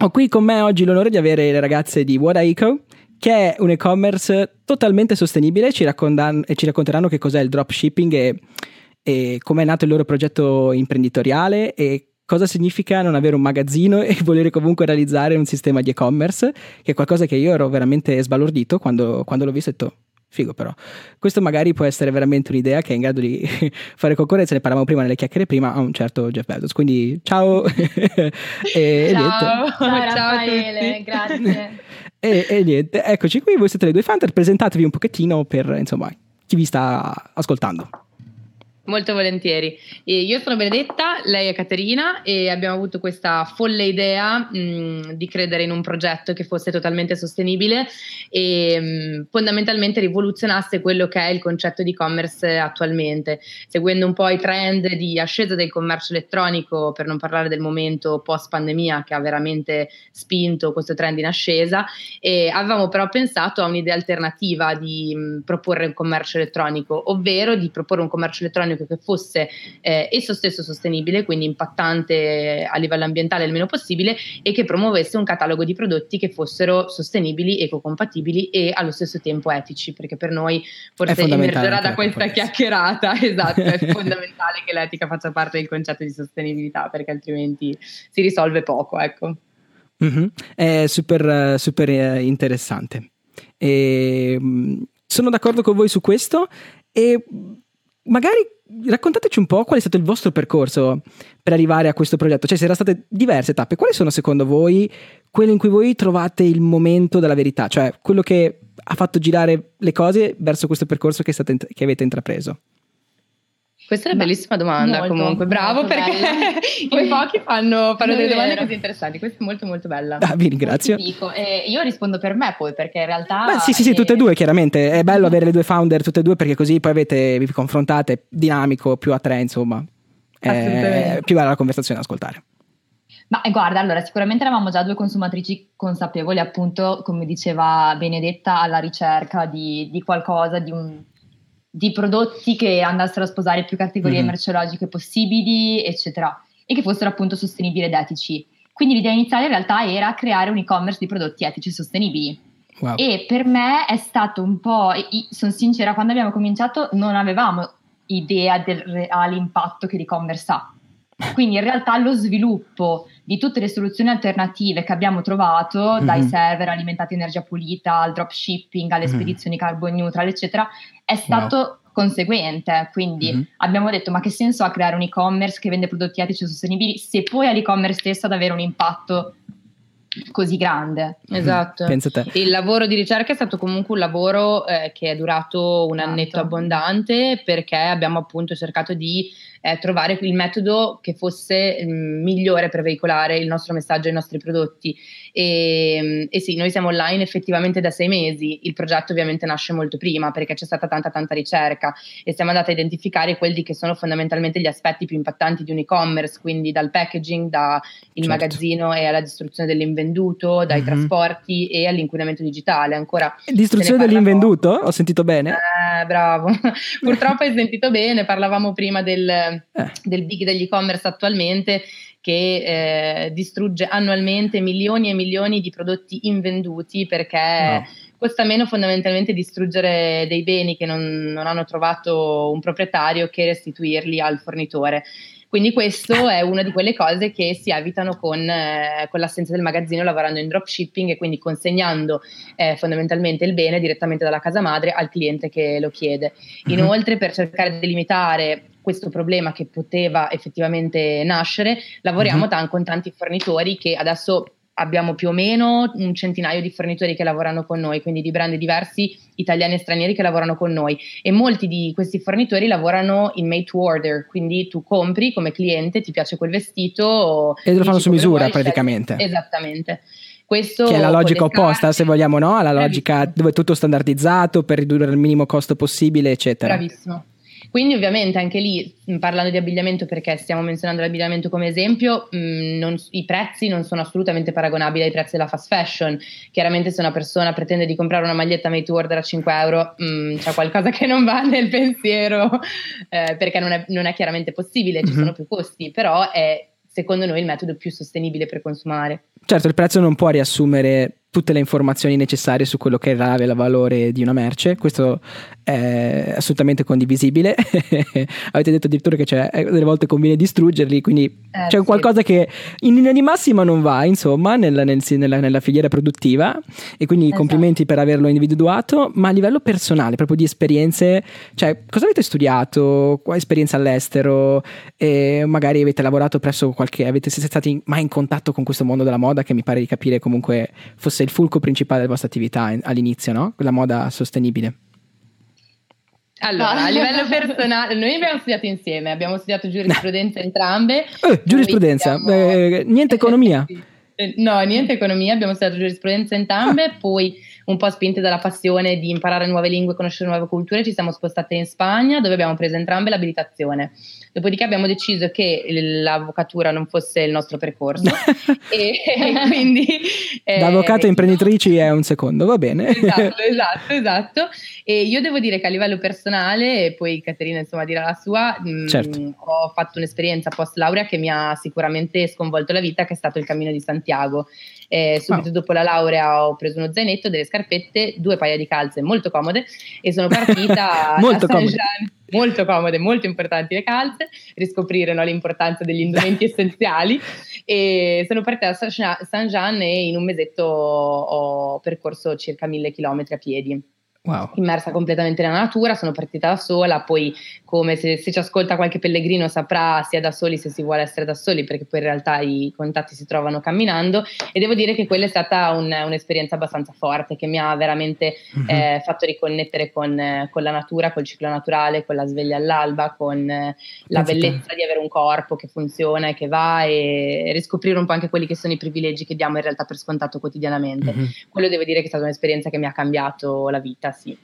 Ho qui con me oggi l'onore di avere le ragazze di WhatAEco, che è un e-commerce totalmente sostenibile. Ci racconteranno che cos'è il dropshipping e com'è nato il loro progetto imprenditoriale e cosa significa non avere un magazzino e volere comunque realizzare un sistema di e-commerce, che è qualcosa che io ero veramente sbalordito quando l'ho visto e ho detto figo, però questo magari può essere veramente un'idea che è in grado di fare concorrenza. Ne parlavamo prima nelle chiacchiere prima a un certo Jeff Bezos, quindi ciao. Ciao Raffaele, grazie. E niente, eccoci qui, voi siete le due founder, presentatevi un pochettino per insomma chi vi sta ascoltando. Molto volentieri. Io sono Benedetta, lei è Caterina e abbiamo avuto questa folle idea di credere in un progetto che fosse totalmente sostenibile e fondamentalmente rivoluzionasse quello che è il concetto di e-commerce attualmente, seguendo un po' i trend di ascesa del commercio elettronico, per non parlare del momento post pandemia che ha veramente spinto questo trend in ascesa. E avevamo però pensato a un'idea alternativa di proporre un commercio elettronico, ovvero di proporre un commercio elettronico che fosse esso stesso sostenibile, quindi impattante a livello ambientale il meno possibile, e che promuovesse un catalogo di prodotti che fossero sostenibili, ecocompatibili e allo stesso tempo etici, perché per noi forse emergerà da questa chiacchierata, esatto, è fondamentale che l'etica faccia parte del concetto di sostenibilità, perché altrimenti si risolve poco, ecco. Mm-hmm. È super interessante e sono d'accordo con voi su questo. E magari raccontateci un po' qual è stato il vostro percorso per arrivare a questo progetto, cioè se erano state diverse tappe, quali sono secondo voi quelle in cui voi trovate il momento della verità, cioè quello che ha fatto girare le cose verso questo percorso che avete intrapreso? Questa è una bellissima domanda, molto, comunque, bravo, perché in pochi fanno delle domande così interessanti, questa è molto molto bella. Ah, vi ringrazio. Dico, io rispondo per me poi, perché in realtà… Beh, sì, tutte e due chiaramente, è bello avere le due founder tutte e due, perché così poi vi confrontate, dinamico, più a tre insomma, più bella la conversazione da ascoltare. Ma guarda, allora sicuramente eravamo già due consumatrici consapevoli, appunto come diceva Benedetta, alla ricerca di qualcosa, di prodotti che andassero a sposare più categorie merceologiche possibili, eccetera, e che fossero appunto sostenibili ed etici. Quindi l'idea iniziale in realtà era creare un e-commerce di prodotti etici e sostenibili. Wow. E per me è stato un po', sono sincera, quando abbiamo cominciato non avevamo idea del reale impatto che l'e-commerce ha. Quindi in realtà lo sviluppo di tutte le soluzioni alternative che abbiamo trovato, dai server alimentati in energia pulita al dropshipping, alle spedizioni carbon neutral, eccetera, è stato conseguente. Quindi abbiamo detto, ma che senso ha creare un e-commerce che vende prodotti etici e sostenibili se poi all'e-commerce stesso ad avere un impatto così grande? Esatto. Il lavoro di ricerca è stato comunque un lavoro che è durato un annetto abbondante, perché abbiamo appunto cercato di trovare il metodo che fosse migliore per veicolare il nostro messaggio e i nostri prodotti. E sì, noi siamo online effettivamente da 6 mesi, il progetto ovviamente nasce molto prima perché c'è stata tanta ricerca e siamo andati a identificare quelli che sono fondamentalmente gli aspetti più impattanti di un e-commerce, quindi dal packaging, dal magazzino e alla distruzione dell'invenduto, dai trasporti e all'inquinamento digitale. Ancora distruzione dell'invenduto? Ho sentito bene? Bravo, purtroppo hai sentito bene, parlavamo prima del big degli e-commerce attualmente, che distrugge annualmente milioni e milioni di prodotti invenduti, perché costa meno fondamentalmente distruggere dei beni che non hanno trovato un proprietario che restituirli al fornitore. Quindi questo è una di quelle cose che si evitano con l'assenza del magazzino, lavorando in dropshipping e quindi consegnando fondamentalmente il bene direttamente dalla casa madre al cliente che lo chiede. Inoltre, per cercare di limitare questo problema che poteva effettivamente nascere, lavoriamo con tanti fornitori, che adesso abbiamo più o meno un centinaio di fornitori che lavorano con noi, quindi di brand diversi, italiani e stranieri, che lavorano con noi, e molti di questi fornitori lavorano in made to order, quindi tu compri come cliente, ti piace quel vestito e lo fanno su misura, vuoi, praticamente. Esattamente. Questo che è la logica opposta, se vogliamo, no? Alla logica dove è tutto standardizzato per ridurre il minimo costo possibile, eccetera. Bravissimo. Quindi ovviamente anche lì, parlando di abbigliamento, perché stiamo menzionando l'abbigliamento come esempio, i prezzi non sono assolutamente paragonabili ai prezzi della fast fashion. Chiaramente se una persona pretende di comprare una maglietta made to order a 5 euro, c'è qualcosa che non va nel pensiero, perché non è chiaramente possibile, ci sono più costi, però è secondo noi il metodo più sostenibile per consumare. Certo, il prezzo non può riassumere tutte le informazioni necessarie su quello che è il valore di una merce, questo è assolutamente condivisibile. Avete detto addirittura che c'è, delle volte conviene distruggerli, quindi c'è un qualcosa che in linea di massima non va, insomma, nella filiera produttiva, e quindi esatto. Complimenti per averlo individuato. Ma a livello personale, proprio di esperienze, cioè cosa avete studiato, esperienza all'estero, e magari avete lavorato presso qualche, avete siete stati mai in contatto con questo mondo della moda, che mi pare di capire comunque fosse il fulcro principale della vostra attività all'inizio, no? La moda sostenibile. Allora, a livello personale, noi abbiamo studiato insieme, abbiamo studiato giurisprudenza entrambe. Giurisprudenza? Niente economia? No, niente economia, abbiamo studiato giurisprudenza entrambe, poi un po' spinte dalla passione di imparare nuove lingue, conoscere nuove culture, ci siamo spostate in Spagna, dove abbiamo preso entrambe l'abilitazione. Dopodiché avevamo deciso che l'avvocatura non fosse il nostro percorso e quindi... Da avvocato a imprenditrici è un secondo, va bene. Esatto. E io devo dire che a livello personale, e poi Caterina insomma dirà la sua, certo. Ho fatto un'esperienza post laurea che mi ha sicuramente sconvolto la vita, che è stato il cammino di Santiago. Subito dopo la laurea ho preso uno zainetto, delle scarpette, 2 paia di calze molto comode e sono partita molto a Saint-Jean. Molto comode, molto importanti le calze, riscoprirono l'importanza degli indumenti essenziali, e sono partita da Saint-Jean e in un mesetto ho percorso circa 1.000 chilometri a piedi. Wow. Immersa completamente nella natura, sono partita da sola, poi come se ci ascolta qualche pellegrino saprà, si è da soli se si vuole essere da soli, perché poi in realtà i contatti si trovano camminando, e devo dire che quella è stata un'esperienza abbastanza forte, che mi ha veramente fatto riconnettere con la natura, col ciclo naturale, con la sveglia all'alba, con la bellezza di avere un corpo che funziona e che va, e riscoprire un po' anche quelli che sono i privilegi che diamo in realtà per scontato quotidianamente. Quello devo dire che è stata un'esperienza che mi ha cambiato la vita. Sì.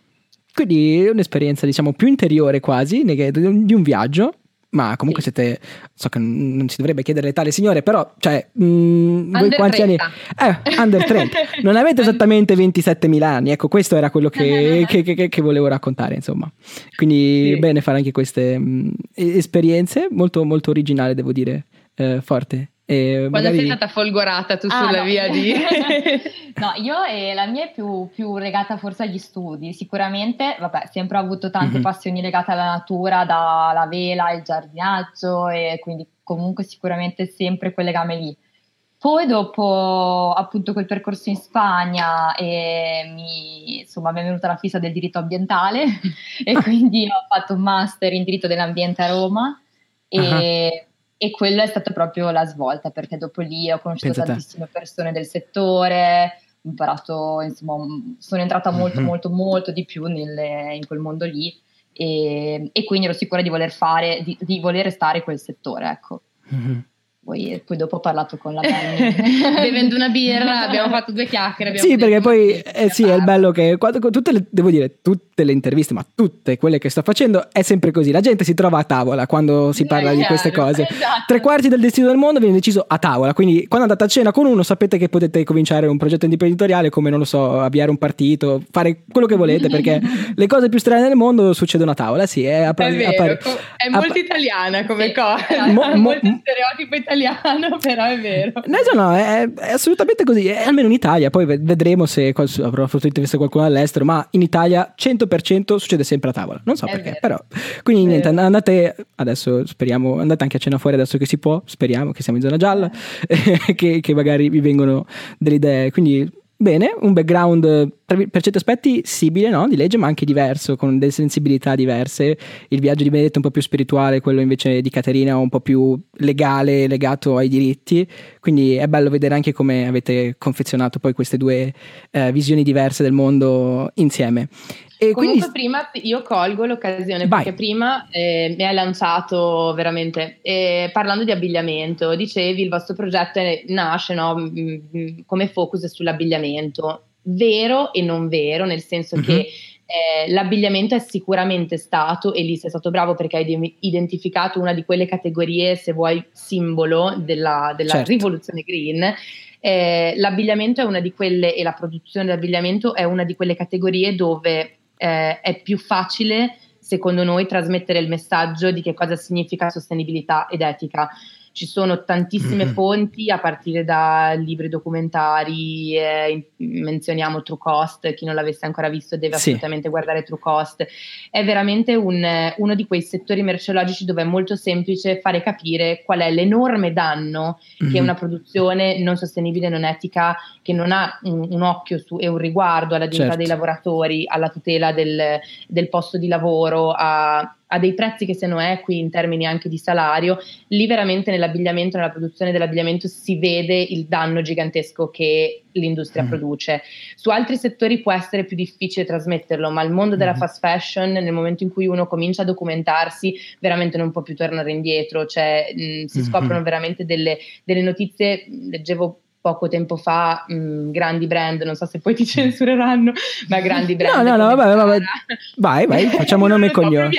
Quindi è un'esperienza diciamo più interiore quasi di un viaggio, ma comunque sì. Siete, so che non si dovrebbe chiedere l'età alle signore, però cioè voi quanti 30. Anni? Under 30, non avete esattamente 27.000 anni, ecco, questo era quello che volevo raccontare, insomma, quindi sì. Bene fare anche queste esperienze, molto molto originale devo dire, forte. Quando magari... sei stata folgorata tu sulla via di... No, io la mia è più legata forse agli studi, sicuramente, vabbè, sempre ho avuto tante passioni legate alla natura, dalla vela, il giardinaggio, e quindi comunque sicuramente sempre quel legame lì. Poi dopo appunto quel percorso in Spagna mi è venuta la fissa del diritto ambientale e quindi ho fatto un master in diritto dell'ambiente a Roma e quella è stata proprio la svolta, perché dopo lì ho conosciuto tantissime persone del settore, ho imparato, insomma, sono entrata molto molto molto di più in quel mondo lì, e quindi ero sicura di voler fare, di voler restare in quel settore, ecco. Poi dopo ho parlato con la band bevendo una birra, abbiamo fatto 2 chiacchiere. Sì, perché poi è il bello che tutte le interviste, ma tutte quelle che sto facendo, è sempre così, la gente si trova a tavola quando si parla di queste cose. Esatto. 3/4 del destino del mondo viene deciso a tavola, quindi quando andate a cena con uno sapete che potete cominciare un progetto imprenditoriale, come non lo so, avviare un partito, fare quello che volete, perché le cose più strane del mondo succedono a tavola. Sì, è molto italiana come cosa, molto stereotipo italiano. Però è vero, no, è assolutamente così, è almeno in Italia. Poi vedremo se avrò fatto intervista qualcuno all'estero, ma in Italia 100% succede sempre a tavola, non so perché, però quindi niente, andate adesso, speriamo, andate anche a cena fuori adesso che si può, speriamo che siamo in zona gialla che magari vi vengono delle idee. Quindi bene, un background per certi aspetti simile, no? Di legge, ma anche diverso, con delle sensibilità diverse. Il viaggio di Benedetta è un po' più spirituale, quello invece di Caterina è un po' più legale, legato ai diritti. Quindi è bello vedere anche come avete confezionato poi queste 2 visioni diverse del mondo insieme. E comunque quindi... prima io colgo l'occasione. Vai. Perché prima mi hai lanciato veramente parlando di abbigliamento, dicevi il vostro progetto nasce, no, come focus sull'abbigliamento, vero e non vero, nel senso che l'abbigliamento è sicuramente stato, e lì sei stato bravo perché hai identificato una di quelle categorie, se vuoi, simbolo della certo. rivoluzione green. L'abbigliamento è una di quelle, e la produzione dell'abbigliamento è una di quelle categorie dove è più facile, secondo noi, trasmettere il messaggio di che cosa significa sostenibilità ed etica. Ci sono tantissime fonti, a partire da libri documentari, menzioniamo True Cost, chi non l'avesse ancora visto deve assolutamente guardare True Cost. È veramente uno di quei settori merceologici dove è molto semplice fare capire qual è l'enorme danno che una produzione non sostenibile, non etica, che non ha un occhio su e un riguardo alla dignità dei lavoratori, alla tutela del posto di lavoro, a dei prezzi che siano equi in termini anche di salario. Lì veramente nell'abbigliamento, nella produzione dell'abbigliamento si vede il danno gigantesco che l'industria produce. Su altri settori può essere più difficile trasmetterlo, ma il mondo della fast fashion, nel momento in cui uno comincia a documentarsi, veramente non può più tornare indietro, cioè si scoprono veramente delle notizie. Leggevo poco tempo fa grandi brand, non so se poi ti censureranno, ma grandi brand. No, vabbè. Vai, facciamo nome e cognomi.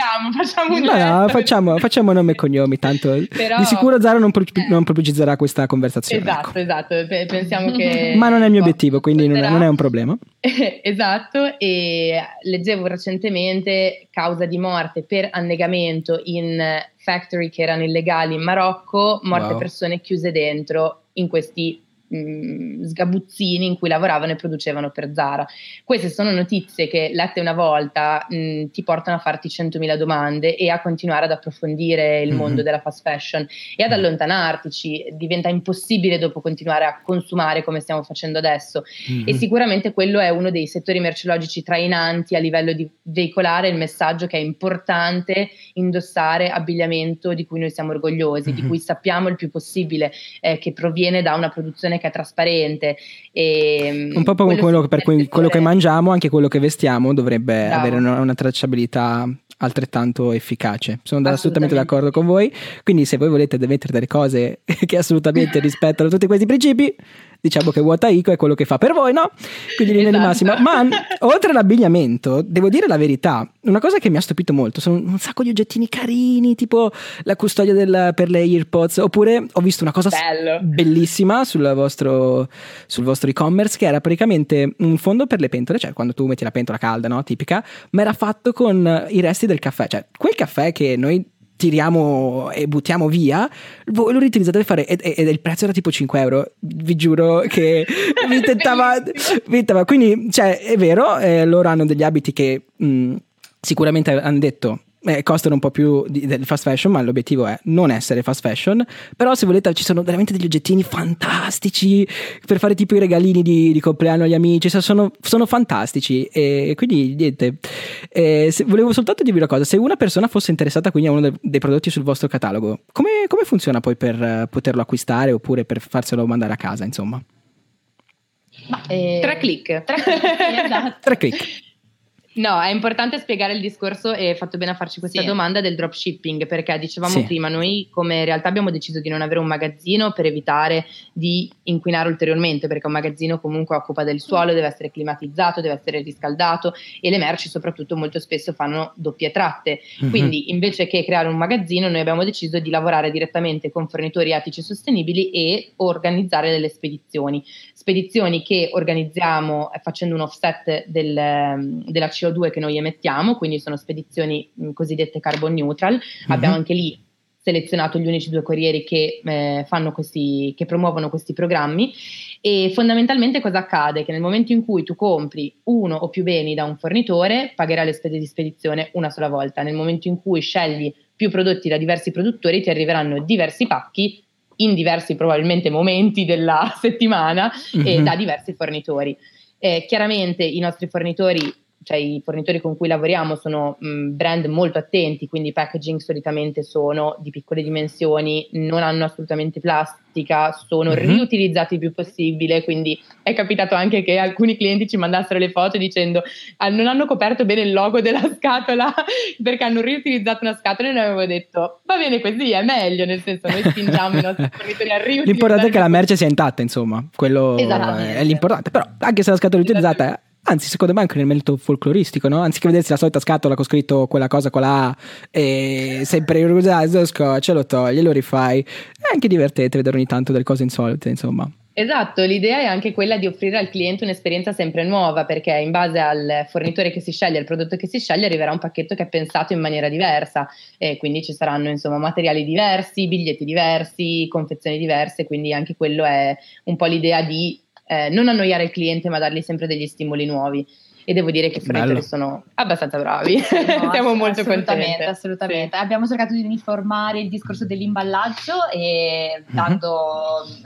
Facciamo nome e cognomi, tanto. Però, di sicuro Zara non pubblicizzerà questa conversazione. Esatto, pensiamo che... Ma non è il mio obiettivo, quindi non è un problema. Esatto, e leggevo recentemente causa di morte per annegamento in factory che erano illegali in Marocco, persone chiuse dentro in questi sgabuzzini in cui lavoravano e producevano per Zara. Queste sono notizie che, lette una volta, ti portano a farti 100.000 domande e a continuare ad approfondire il mondo della fast fashion e ad allontanartici. Diventa impossibile dopo continuare a consumare come stiamo facendo adesso, e sicuramente quello è uno dei settori merceologici trainanti a livello di veicolare il messaggio che è importante indossare abbigliamento di cui noi siamo orgogliosi, di cui sappiamo il più possibile che proviene da una produzione che è trasparente, e un po' come quello che mangiamo, anche quello che vestiamo dovrebbe avere una tracciabilità altrettanto efficace. Sono assolutamente d'accordo con voi, quindi se voi volete mettere delle cose che assolutamente rispettano tutti questi principi, diciamo che WhatAEco è quello che fa per voi, no? Quindi linea di massima. Ma oltre all'abbigliamento, devo dire la verità, una cosa che mi ha stupito molto sono un sacco di oggettini carini, tipo la custodia per le AirPods, oppure ho visto una cosa bellissima sul vostro e-commerce, che era praticamente un fondo per le pentole, cioè quando tu metti la pentola calda, no? Tipica, ma era fatto con i resti del caffè, cioè quel caffè che noi tiriamo e buttiamo via, voi lo riutilizzate per fare, e il prezzo era tipo 5€. Vi giuro che mi tentava. Quindi, cioè, è vero, loro hanno degli abiti che sicuramente hanno detto costano un po' più del fast fashion, ma l'obiettivo è non essere fast fashion. Però se volete, ci sono veramente degli oggettini fantastici per fare tipo i regalini di compleanno agli amici, sono fantastici, e quindi niente, volevo soltanto dirvi una cosa: se una persona fosse interessata quindi a uno dei prodotti sul vostro catalogo, come funziona poi per poterlo acquistare oppure per farselo mandare a casa, insomma? 3 click. No, è importante spiegare il discorso, e fatto bene a farci questa domanda del dropshipping, perché dicevamo prima, noi come realtà abbiamo deciso di non avere un magazzino per evitare di inquinare ulteriormente, perché un magazzino comunque occupa del suolo, deve essere climatizzato, deve essere riscaldato, e le merci soprattutto molto spesso fanno doppie tratte. Quindi invece che creare un magazzino, noi abbiamo deciso di lavorare direttamente con fornitori etici e sostenibili e organizzare delle spedizioni che organizziamo facendo un offset della CO2 che noi emettiamo, quindi sono spedizioni cosiddette carbon neutral. Abbiamo anche lì selezionato gli unici 2 corrieri che che promuovono questi programmi, e fondamentalmente cosa accade? Che nel momento in cui tu compri uno o più beni da un fornitore, pagherai le spese di spedizione una sola volta. Nel momento in cui scegli più prodotti da diversi produttori, ti arriveranno diversi pacchi in diversi probabilmente momenti della settimana e da diversi fornitori. Chiaramente i nostri fornitori, cioè i fornitori con cui lavoriamo, sono brand molto attenti, quindi i packaging solitamente sono di piccole dimensioni, non hanno assolutamente plastica, sono riutilizzati il più possibile, quindi è capitato anche che alcuni clienti ci mandassero le foto dicendo non hanno coperto bene il logo della scatola perché hanno riutilizzato una scatola, e noi avevo detto va bene così, è meglio, nel senso noi spingiamo i nostri fornitori a riutilizzare. L'importante è che la merce sia intatta, insomma, quello è l'importante, però anche se la scatola è utilizzata... Anzi, secondo me anche nel merito folcloristico, no? Anziché vedersi la solita scatola con scritto quella cosa con la A, e sempre il scotch, lo togli, lo rifai. È anche divertente vedere ogni tanto delle cose insolite, insomma. Esatto, l'idea è anche quella di offrire al cliente un'esperienza sempre nuova, perché in base al fornitore che si sceglie, al prodotto che si sceglie, arriverà un pacchetto che è pensato in maniera diversa, e quindi ci saranno insomma materiali diversi, biglietti diversi, confezioni diverse, quindi anche quello è un po' l'idea di non annoiare il cliente ma dargli sempre degli stimoli nuovi. E devo dire che i fornitori sono abbastanza bravi, no, siamo molto contenti. Assolutamente, sì. Abbiamo cercato di uniformare il discorso dell'imballaggio e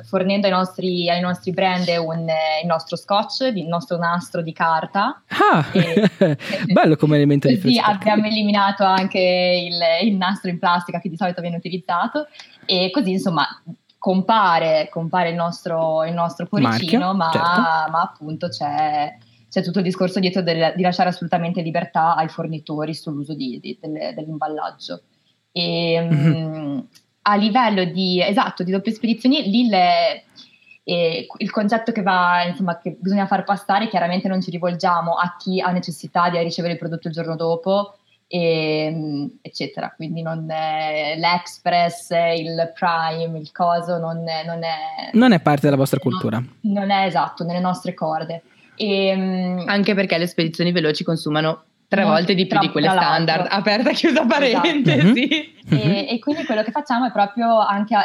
fornendo ai nostri brand il nostro scotch, il nostro nastro di carta. Ah, e, bello come elemento di frescura. Sì, abbiamo eliminato anche il nastro in plastica che di solito viene utilizzato, e così insomma compare il nostro cuoricino, ma, certo, ma appunto c'è tutto il discorso dietro di lasciare assolutamente libertà ai fornitori sull'uso dell'imballaggio. E, a livello di doppie spedizioni, lì il concetto che bisogna far passare, chiaramente non ci rivolgiamo a chi ha necessità di ricevere il prodotto il giorno dopo, eccetera. Quindi non è l'Express, il Prime, il coso, non è parte della vostra cultura. Non è esatto, nelle nostre corde. E, anche perché le spedizioni veloci consumano 3 volte di più di quelle standard, aperta chiusa parentesi. Esatto. E quindi quello che facciamo è proprio anche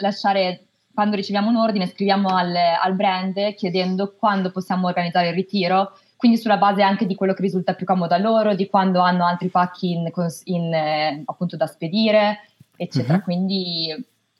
lasciare, quando riceviamo un ordine scriviamo al brand chiedendo quando possiamo organizzare il ritiro, quindi sulla base anche di quello che risulta più comodo a loro, di quando hanno altri pacchi appunto da spedire, eccetera. Quindi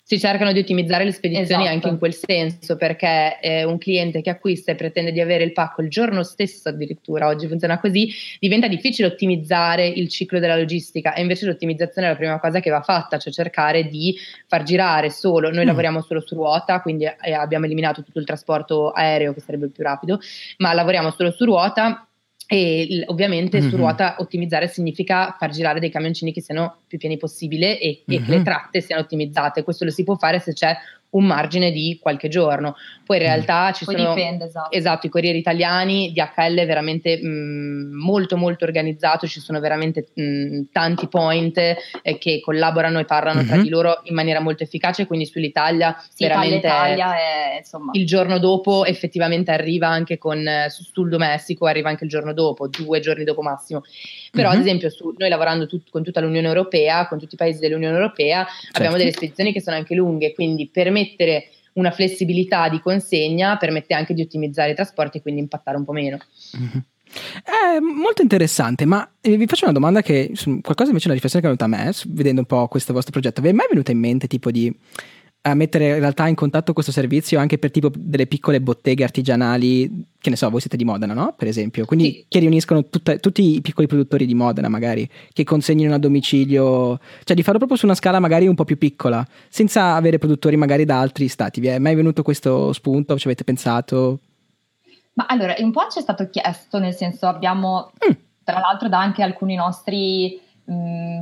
si cercano di ottimizzare le spedizioni, esatto, anche in quel senso, perché un cliente che acquista e pretende di avere il pacco il giorno stesso, addirittura oggi funziona così, diventa difficile ottimizzare il ciclo della logistica, e invece l'ottimizzazione è la prima cosa che va fatta, cioè cercare di far girare solo. Noi lavoriamo solo su ruota, quindi abbiamo eliminato tutto il trasporto aereo, che sarebbe il più rapido, ma lavoriamo solo su ruota, e ovviamente su ruota ottimizzare significa far girare dei camioncini che siano più pieni possibile e che le tratte siano ottimizzate. Questo lo si può fare se c'è un margine di qualche giorno, poi in realtà dipende, esatto, i corrieri italiani, DHL è veramente molto molto organizzato, ci sono veramente tanti point che collaborano e parlano tra di loro in maniera molto efficace, quindi sull'Italia veramente il giorno dopo effettivamente arriva anche sul domestico, arriva anche il giorno dopo, 2 giorni dopo massimo, però ad esempio noi lavorando con tutta l'Unione Europea, con tutti i paesi dell'Unione Europea, certo, abbiamo delle spedizioni che sono anche lunghe, quindi permettere una flessibilità di consegna permette anche di ottimizzare i trasporti e quindi impattare un po' meno. È molto interessante, ma vi faccio una domanda che qualcosa invece, una riflessione che è venuta a me vedendo un po' questo vostro progetto. Vi è mai venuta in mente tipo di mettere in realtà in contatto questo servizio anche per tipo delle piccole botteghe artigianali, che ne so, voi siete di Modena, no? Per esempio, quindi sì, che riuniscono tutti i piccoli produttori di Modena magari, che consegnino a domicilio, cioè di farlo proprio su una scala magari un po' più piccola, senza avere produttori magari da altri stati. Vi è mai venuto questo spunto? Ci avete pensato? Ma allora, un po' ci è stato chiesto, nel senso abbiamo tra l'altro da anche alcuni nostri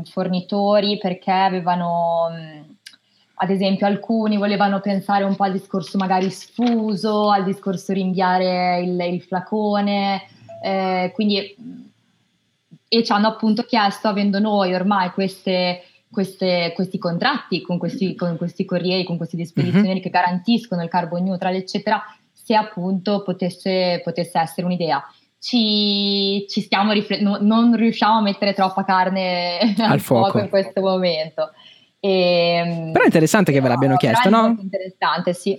fornitori, perché avevano... Ad esempio alcuni volevano pensare un po' al discorso magari sfuso, al discorso rinviare il flacone, quindi e ci hanno appunto chiesto, avendo noi ormai questi contratti con questi corrieri, con questi spedizionieri che garantiscono il carbon neutral, eccetera, se appunto potesse essere un'idea. Ci stiamo non riusciamo a mettere troppa carne al fuoco in questo momento. Però è interessante che ve l'abbiano chiesto, no? È molto interessante, sì.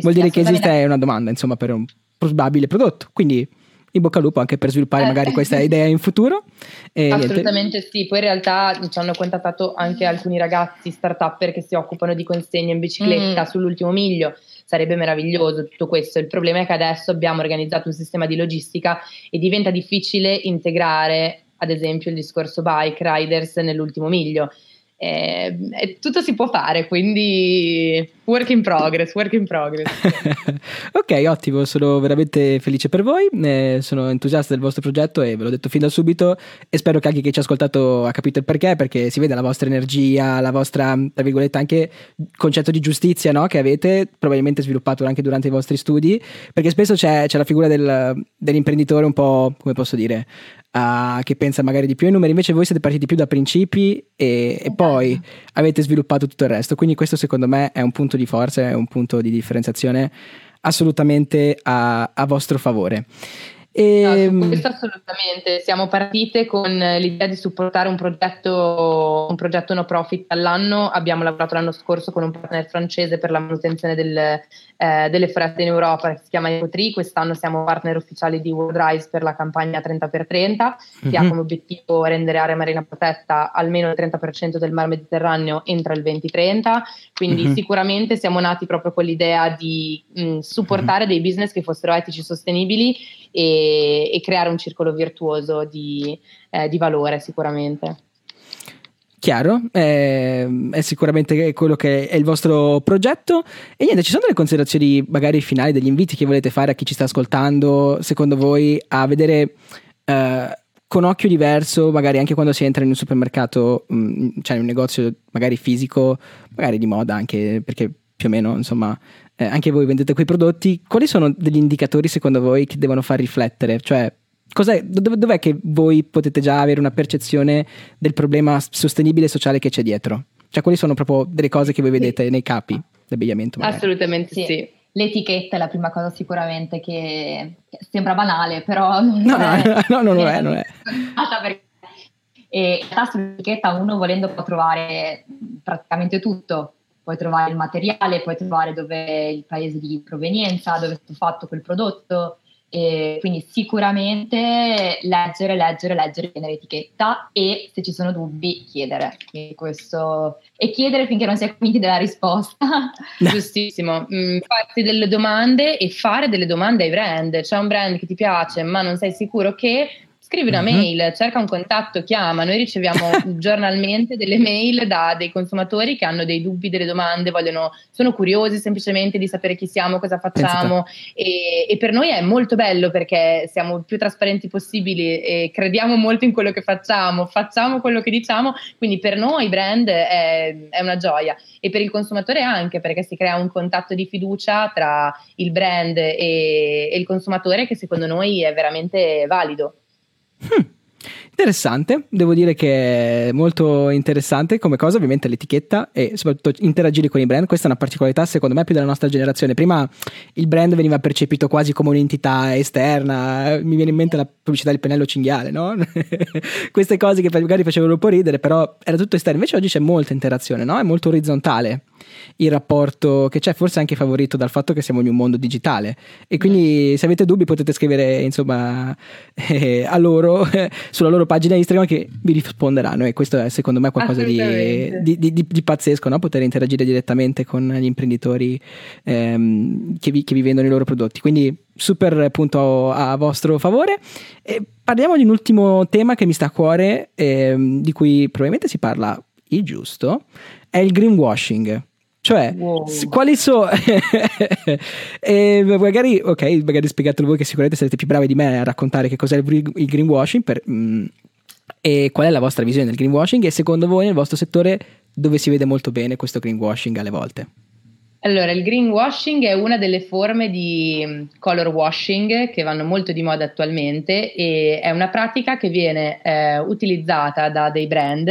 Vuol dire che esiste una domanda, insomma, per un probabile prodotto, quindi in bocca al lupo anche per sviluppare magari questa idea in futuro. Assolutamente sì, poi in realtà ci hanno contattato anche alcuni ragazzi start-upper che si occupano di consegne in bicicletta sull'ultimo miglio. Sarebbe meraviglioso tutto questo. Il problema è che adesso abbiamo organizzato un sistema di logistica e diventa difficile integrare, ad esempio, il discorso bike riders nell'ultimo miglio. Tutto si può fare, quindi work in progress. Ok, ottimo, sono veramente felice per voi, sono entusiasta del vostro progetto e ve l'ho detto fin da subito, e spero che anche chi ci ha ascoltato ha capito il perché si vede la vostra energia, la vostra, tra virgolette, anche concetto di giustizia, no? Che avete probabilmente sviluppato anche durante i vostri studi, perché spesso c'è la figura dell'imprenditore un po', come posso dire, che pensa magari di più ai numeri, invece voi siete partiti più da principi e poi avete sviluppato tutto il resto, quindi questo secondo me è un punto di forza, è un punto di differenziazione assolutamente a vostro favore. No, su questo assolutamente, siamo partite con l'idea di supportare un progetto no profit all'anno. Abbiamo lavorato l'anno scorso con un partner francese per la manutenzione delle foreste in Europa, che si chiama EcoTree. Quest'anno siamo partner ufficiali di World Rise per la campagna 30x30, che ha come obiettivo rendere area marina protetta almeno il 30% del Mar Mediterraneo entro il 2030, quindi sicuramente siamo nati proprio con l'idea di supportare dei business che fossero etici, sostenibili e creare un circolo virtuoso di valore, sicuramente. Chiaro, è sicuramente quello che è il vostro progetto. E niente, ci sono delle considerazioni magari finali, degli inviti che volete fare a chi ci sta ascoltando, secondo voi, a vedere con occhio diverso, magari anche quando si entra in un supermercato, cioè in un negozio magari fisico, magari di moda anche, perché più o meno, insomma, anche voi vendete quei prodotti. Quali sono degli indicatori secondo voi che devono far riflettere? Cioè, dov'è che voi potete già avere una percezione del problema sostenibile e sociale che c'è dietro? Cioè, quali sono proprio delle cose che voi vedete nei capi d'abbigliamento? Assolutamente sì. L'etichetta è la prima cosa sicuramente, che sembra banale, però non è. E in realtà sull'etichetta uno, volendo, può trovare praticamente tutto. Puoi trovare il materiale, puoi trovare dove è il paese di provenienza, dove è stato fatto quel prodotto, e quindi sicuramente leggere bene l'etichetta, e se ci sono dubbi chiedere. Quindi questo, e chiedere finché non si è convinti della risposta. Giustissimo, farsi delle domande e fare delle domande ai brand. C'è un brand che ti piace ma non sei sicuro che... Scrivi una mail, cerca un contatto, chiama. Noi riceviamo giornalmente delle mail da dei consumatori che hanno dei dubbi, delle domande, sono curiosi semplicemente di sapere chi siamo, cosa facciamo, e per noi è molto bello perché siamo più trasparenti possibili e crediamo molto in quello che facciamo quello che diciamo, quindi per noi brand è una gioia, e per il consumatore anche, perché si crea un contatto di fiducia tra il brand e il consumatore, che secondo noi è veramente valido. Interessante, devo dire che è molto interessante come cosa, ovviamente l'etichetta e soprattutto interagire con i brand. Questa è una particolarità secondo me più della nostra generazione. Prima il brand veniva percepito quasi come un'entità esterna, mi viene in mente la pubblicità del pennello cinghiale, no? Queste cose che magari facevano un po' ridere, però era tutto esterno. Invece oggi c'è molta interazione, no? È molto orizzontale il rapporto che c'è, forse anche favorito dal fatto che siamo in un mondo digitale, e quindi se avete dubbi potete scrivere, insomma, a loro sulla loro pagina Instagram, che vi risponderanno. E questo è secondo me qualcosa di pazzesco, no? Poter interagire direttamente con gli imprenditori che vi vendono i loro prodotti, quindi super punto a vostro favore. E parliamo di un ultimo tema che mi sta a cuore, di cui probabilmente si parla il giusto, è il greenwashing. Cioè, quali sono magari spiegatelo voi, che sicuramente sarete più bravi di me a raccontare che cos'è il greenwashing e qual è la vostra visione del greenwashing, e secondo voi nel vostro settore dove si vede molto bene questo greenwashing alle volte. Allora, il greenwashing è una delle forme di color washing che vanno molto di moda attualmente, e è una pratica che viene utilizzata da dei brand,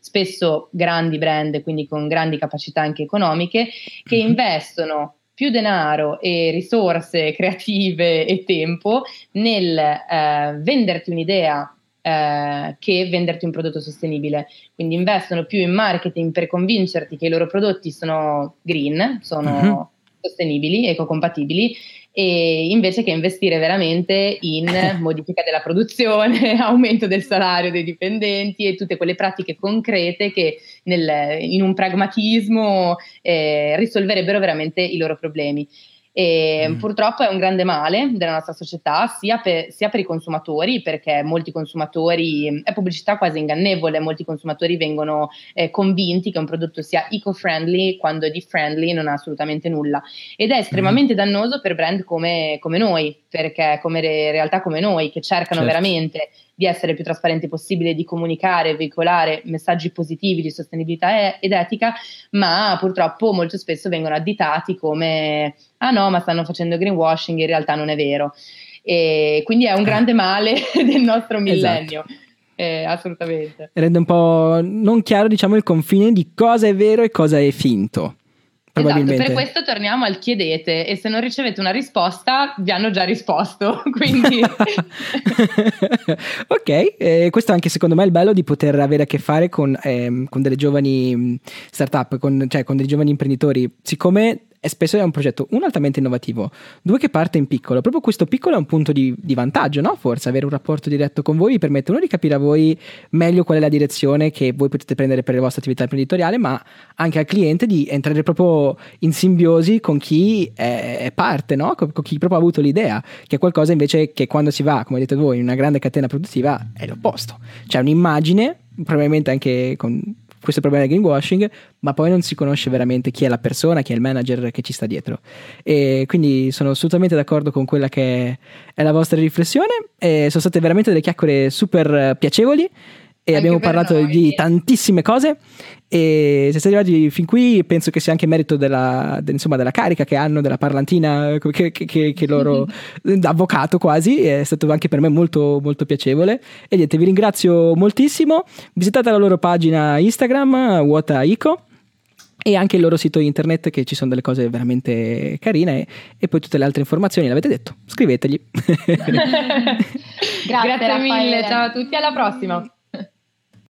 spesso grandi brand, quindi con grandi capacità anche economiche, che investono più denaro e risorse creative e tempo nel venderti un'idea che venderti un prodotto sostenibile. Quindi investono più in marketing per convincerti che i loro prodotti sono green, sono sostenibili, ecocompatibili, e invece che investire veramente in modifica della produzione, aumento del salario dei dipendenti e tutte quelle pratiche concrete che in un pragmatismo risolverebbero veramente i loro problemi. E purtroppo è un grande male della nostra società, sia per i consumatori, perché molti consumatori, è pubblicità quasi ingannevole, molti consumatori vengono convinti che un prodotto sia eco-friendly quando di friendly non ha assolutamente nulla, ed è estremamente dannoso per brand come noi, perché come realtà come noi, che cercano veramente di essere più trasparenti possibile, di comunicare e veicolare messaggi positivi di sostenibilità ed etica, ma purtroppo molto spesso vengono additati come ah no, ma stanno facendo greenwashing, in realtà non è vero. E quindi è un grande male del nostro millennio. Esatto. Assolutamente. Rende un po' non chiaro, diciamo, il confine di cosa è vero e cosa è finto. probabilmente. Esatto, per questo torniamo al chiedete, e se non ricevete una risposta vi hanno già risposto, quindi ok, questo è anche secondo me il bello di poter avere a che fare con delle giovani startup, con dei giovani imprenditori, siccome spesso è un progetto, uno, altamente innovativo, due, che parte in piccolo. Proprio questo piccolo è un punto di vantaggio, no? Forse avere un rapporto diretto con voi vi permette, uno, di capire a voi meglio qual è la direzione che voi potete prendere per la vostra attività imprenditoriale, ma anche al cliente di entrare proprio in simbiosi con chi è parte, no? Con chi proprio ha avuto l'idea, che è qualcosa invece che quando si va, come avete detto voi, in una grande catena produttiva è l'opposto. C'è un'immagine, probabilmente anche con questo problema del greenwashing, ma poi non si conosce veramente chi è la persona, chi è il manager che ci sta dietro. E quindi sono assolutamente d'accordo con quella che è la vostra riflessione, e sono state veramente delle chiacchiere super piacevoli, e anche abbiamo parlato di tantissime cose, e se siete arrivati fin qui penso che sia anche merito della carica che hanno, della parlantina che loro avvocato quasi. È stato anche per me molto molto piacevole, e niente, vi ringrazio moltissimo. Visitate la loro pagina Instagram WhatAEco, e anche il loro sito internet, che ci sono delle cose veramente carine, e poi tutte le altre informazioni, l'avete detto, scrivetegli. Grazie mille, ciao a tutti, alla prossima.